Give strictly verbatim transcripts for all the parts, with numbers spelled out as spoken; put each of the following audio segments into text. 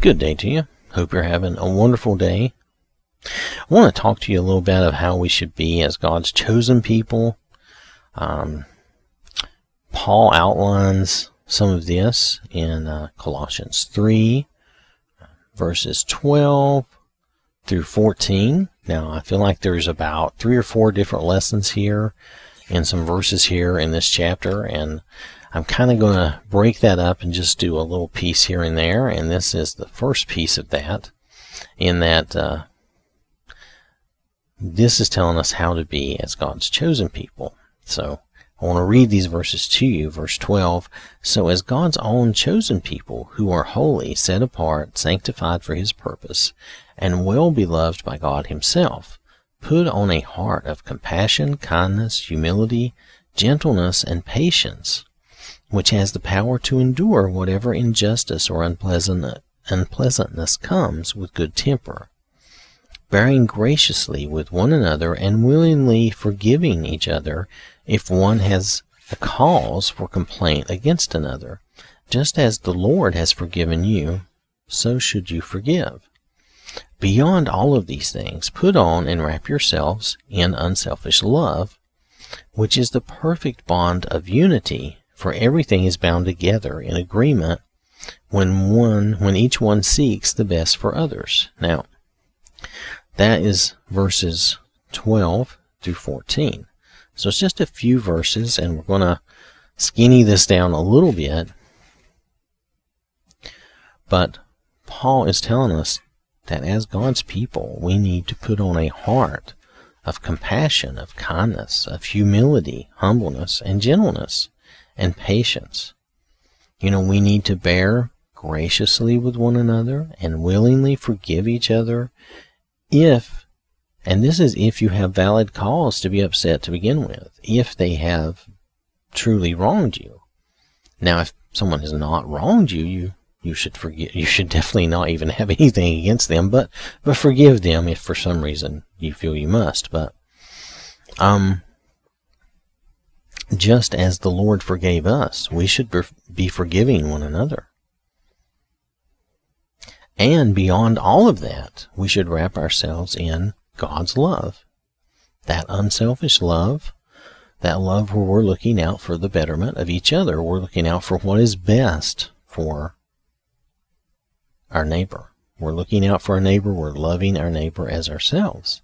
Good day to you. Hope you're having a wonderful day. I want to talk to you a little bit of how we should be as God's chosen people. Um, Paul outlines some of this in uh, Colossians three, verses twelve through fourteen. Now, I feel like there's about three or four different lessons here and some verses here in this chapter, and I'm kind of going to break that up and just do a little piece here and there, and this is the first piece of that, in that uh, this is telling us how to be as God's chosen people. So I want to read these verses to you. Verse twelve, so as God's own chosen people, who are holy, set apart, sanctified for his purpose, and well beloved by God himself, put on a heart of compassion, kindness, humility, gentleness, and patience, which has the power to endure whatever injustice or unpleasant, unpleasantness comes with good temper, bearing graciously with one another and willingly forgiving each other if one has a cause for complaint against another. Just as the Lord has forgiven you, so should you forgive. Beyond all of these things, put on and wrap yourselves in unselfish love, which is the perfect bond of unity. For everything is bound together in agreement when one, when each one seeks the best for others. Now, that is verses twelve through fourteen. So it's just a few verses, and we're going to skinny this down a little bit. But Paul is telling us that as God's people, we need to put on a heart of compassion, of kindness, of humility, humbleness, and gentleness, and patience. You know, we need to bear graciously with one another and willingly forgive each other if, and this is if you have valid cause to be upset to begin with, if they have truly wronged you. Now, if someone has not wronged you, you, you should forgive, you should definitely not even have anything against them, but, but forgive them if for some reason you feel you must. But, um, just as the Lord forgave us, we should be forgiving one another. And beyond all of that, we should wrap ourselves in God's love. That unselfish love, that love where we're looking out for the betterment of each other. We're looking out for what is best for our neighbor. We're looking out for our neighbor. We're loving our neighbor as ourselves.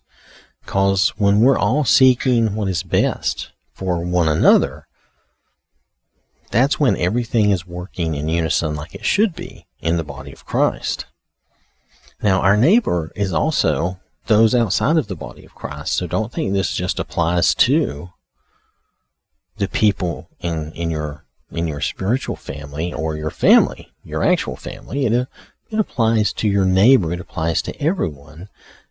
Because when we're all seeking what is best for one another, that's when everything is working in unison like it should be in the body of Christ. Now, our neighbor is also those outside of the body of Christ, so don't think this just applies to the people in, in your in your spiritual family or your family, your actual family. It, it applies to your neighbor. It applies to everyone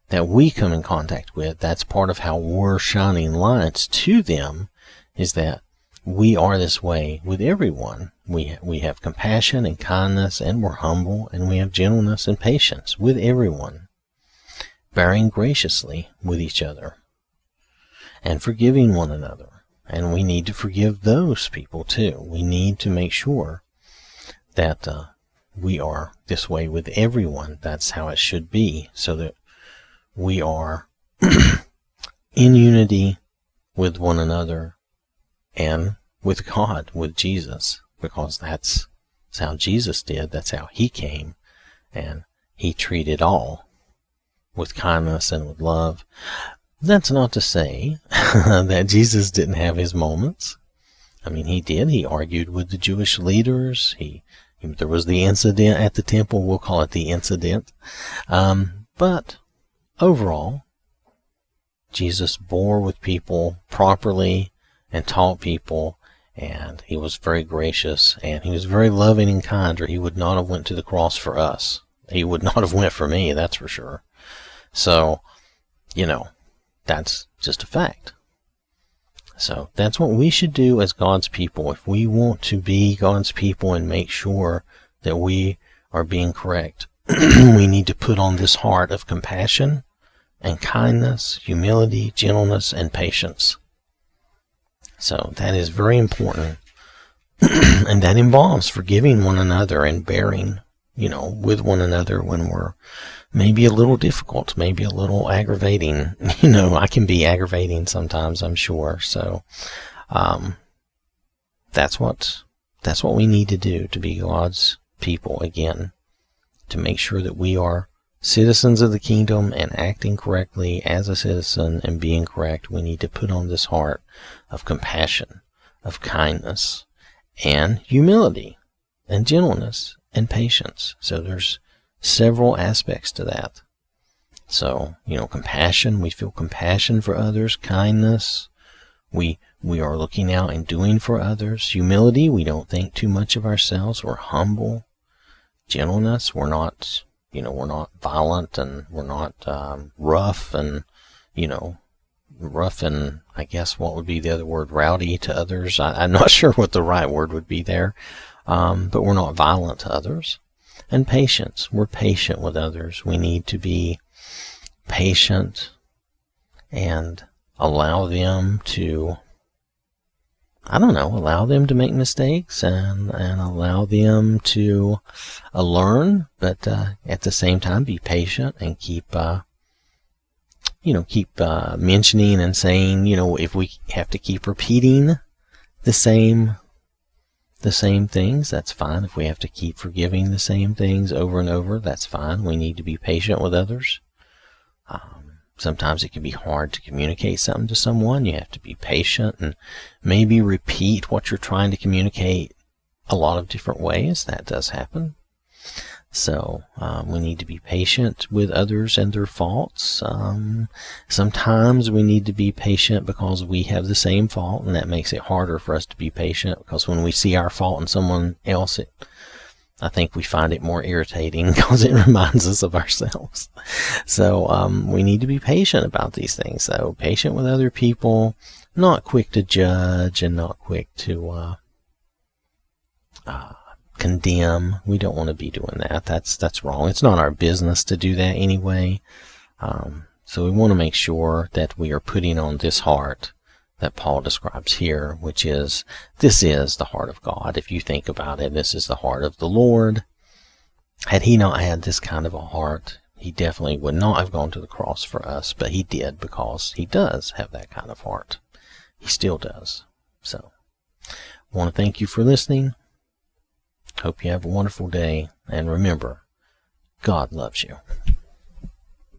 that we come in contact with. That's part of how we're shining lights to them, is that we are this way with everyone. We we have compassion and kindness, and we're humble, and we have gentleness and patience with everyone, bearing graciously with each other, and forgiving one another. And we need to forgive those people too. We need to make sure that uh, we are this way with everyone. That's how it should be, so that we are in unity with one another and with God, with Jesus, because that's, that's how Jesus did. That's how he came, and he treated all with kindness and with love. That's not to say that Jesus didn't have his moments. I mean, he did. He argued with the Jewish leaders. He, there was the incident at the temple. We'll call it the incident. Um, but overall, Jesus bore with people properly and taught people, and he was very gracious, and he was very loving and kind, or he would not have went to the cross for us. He would not have went for me, that's for sure. So, you know, that's just a fact. So that's what we should do as God's people. If we want to be God's people and make sure that we are being correct, we need to put on this heart of compassion and kindness, humility, gentleness, and patience. So that is very important. And that involves forgiving one another and bearing you know, with one another when we're maybe a little difficult, maybe a little aggravating. You know, I can be aggravating sometimes, I'm sure. So, um, that's what, that's what we need to do to be God's people again, to make sure that we are citizens of the kingdom and acting correctly as a citizen and being correct. We need to put on this heart of compassion, of kindness, and humility, and gentleness, and patience. So there's several aspects to that. So, you know, compassion, we feel compassion for others. Kindness, we we are looking out and doing for others. Humility, we don't think too much of ourselves. We're humble. Gentleness, we're not, you know, we're not violent, and we're not um, rough, and, you know, rough and, I guess, what would be the other word, rowdy to others. I, I'm not sure what the right word would be there, um, but we're not violent to others. And patience, we're patient with others. We need to be patient and allow them to, I don't know, allow them to make mistakes, and, and allow them to uh, learn, but uh, at the same time be patient and keep, uh, you know, keep uh, mentioning and saying, you know, if we have to keep repeating the same, the same things, that's fine. If we have to keep forgiving the same things over and over, that's fine. We need to be patient with others. Um, Sometimes it can be hard to communicate something to someone. You have to be patient and maybe repeat what you're trying to communicate a lot of different ways. That does happen. So um, we need to be patient with others and their faults. Um, sometimes we need to be patient because we have the same fault, and that makes it harder for us to be patient, because when we see our fault in someone else, it I think we find it more irritating because it reminds us of ourselves. So um, we need to be patient about these things. So patient with other people, not quick to judge and not quick to uh, uh, condemn. We don't want to be doing that. That's that's wrong. It's not our business to do that anyway. Um, so we want to make sure that we are putting on this heart that Paul describes here, which is, this is the heart of God. If you think about it, this is the heart of the Lord. Had he not had this kind of a heart, he definitely would not have gone to the cross for us, but he did, because he does have that kind of heart. He still does. So, I want to thank you for listening. Hope you have a wonderful day, and remember, God loves you.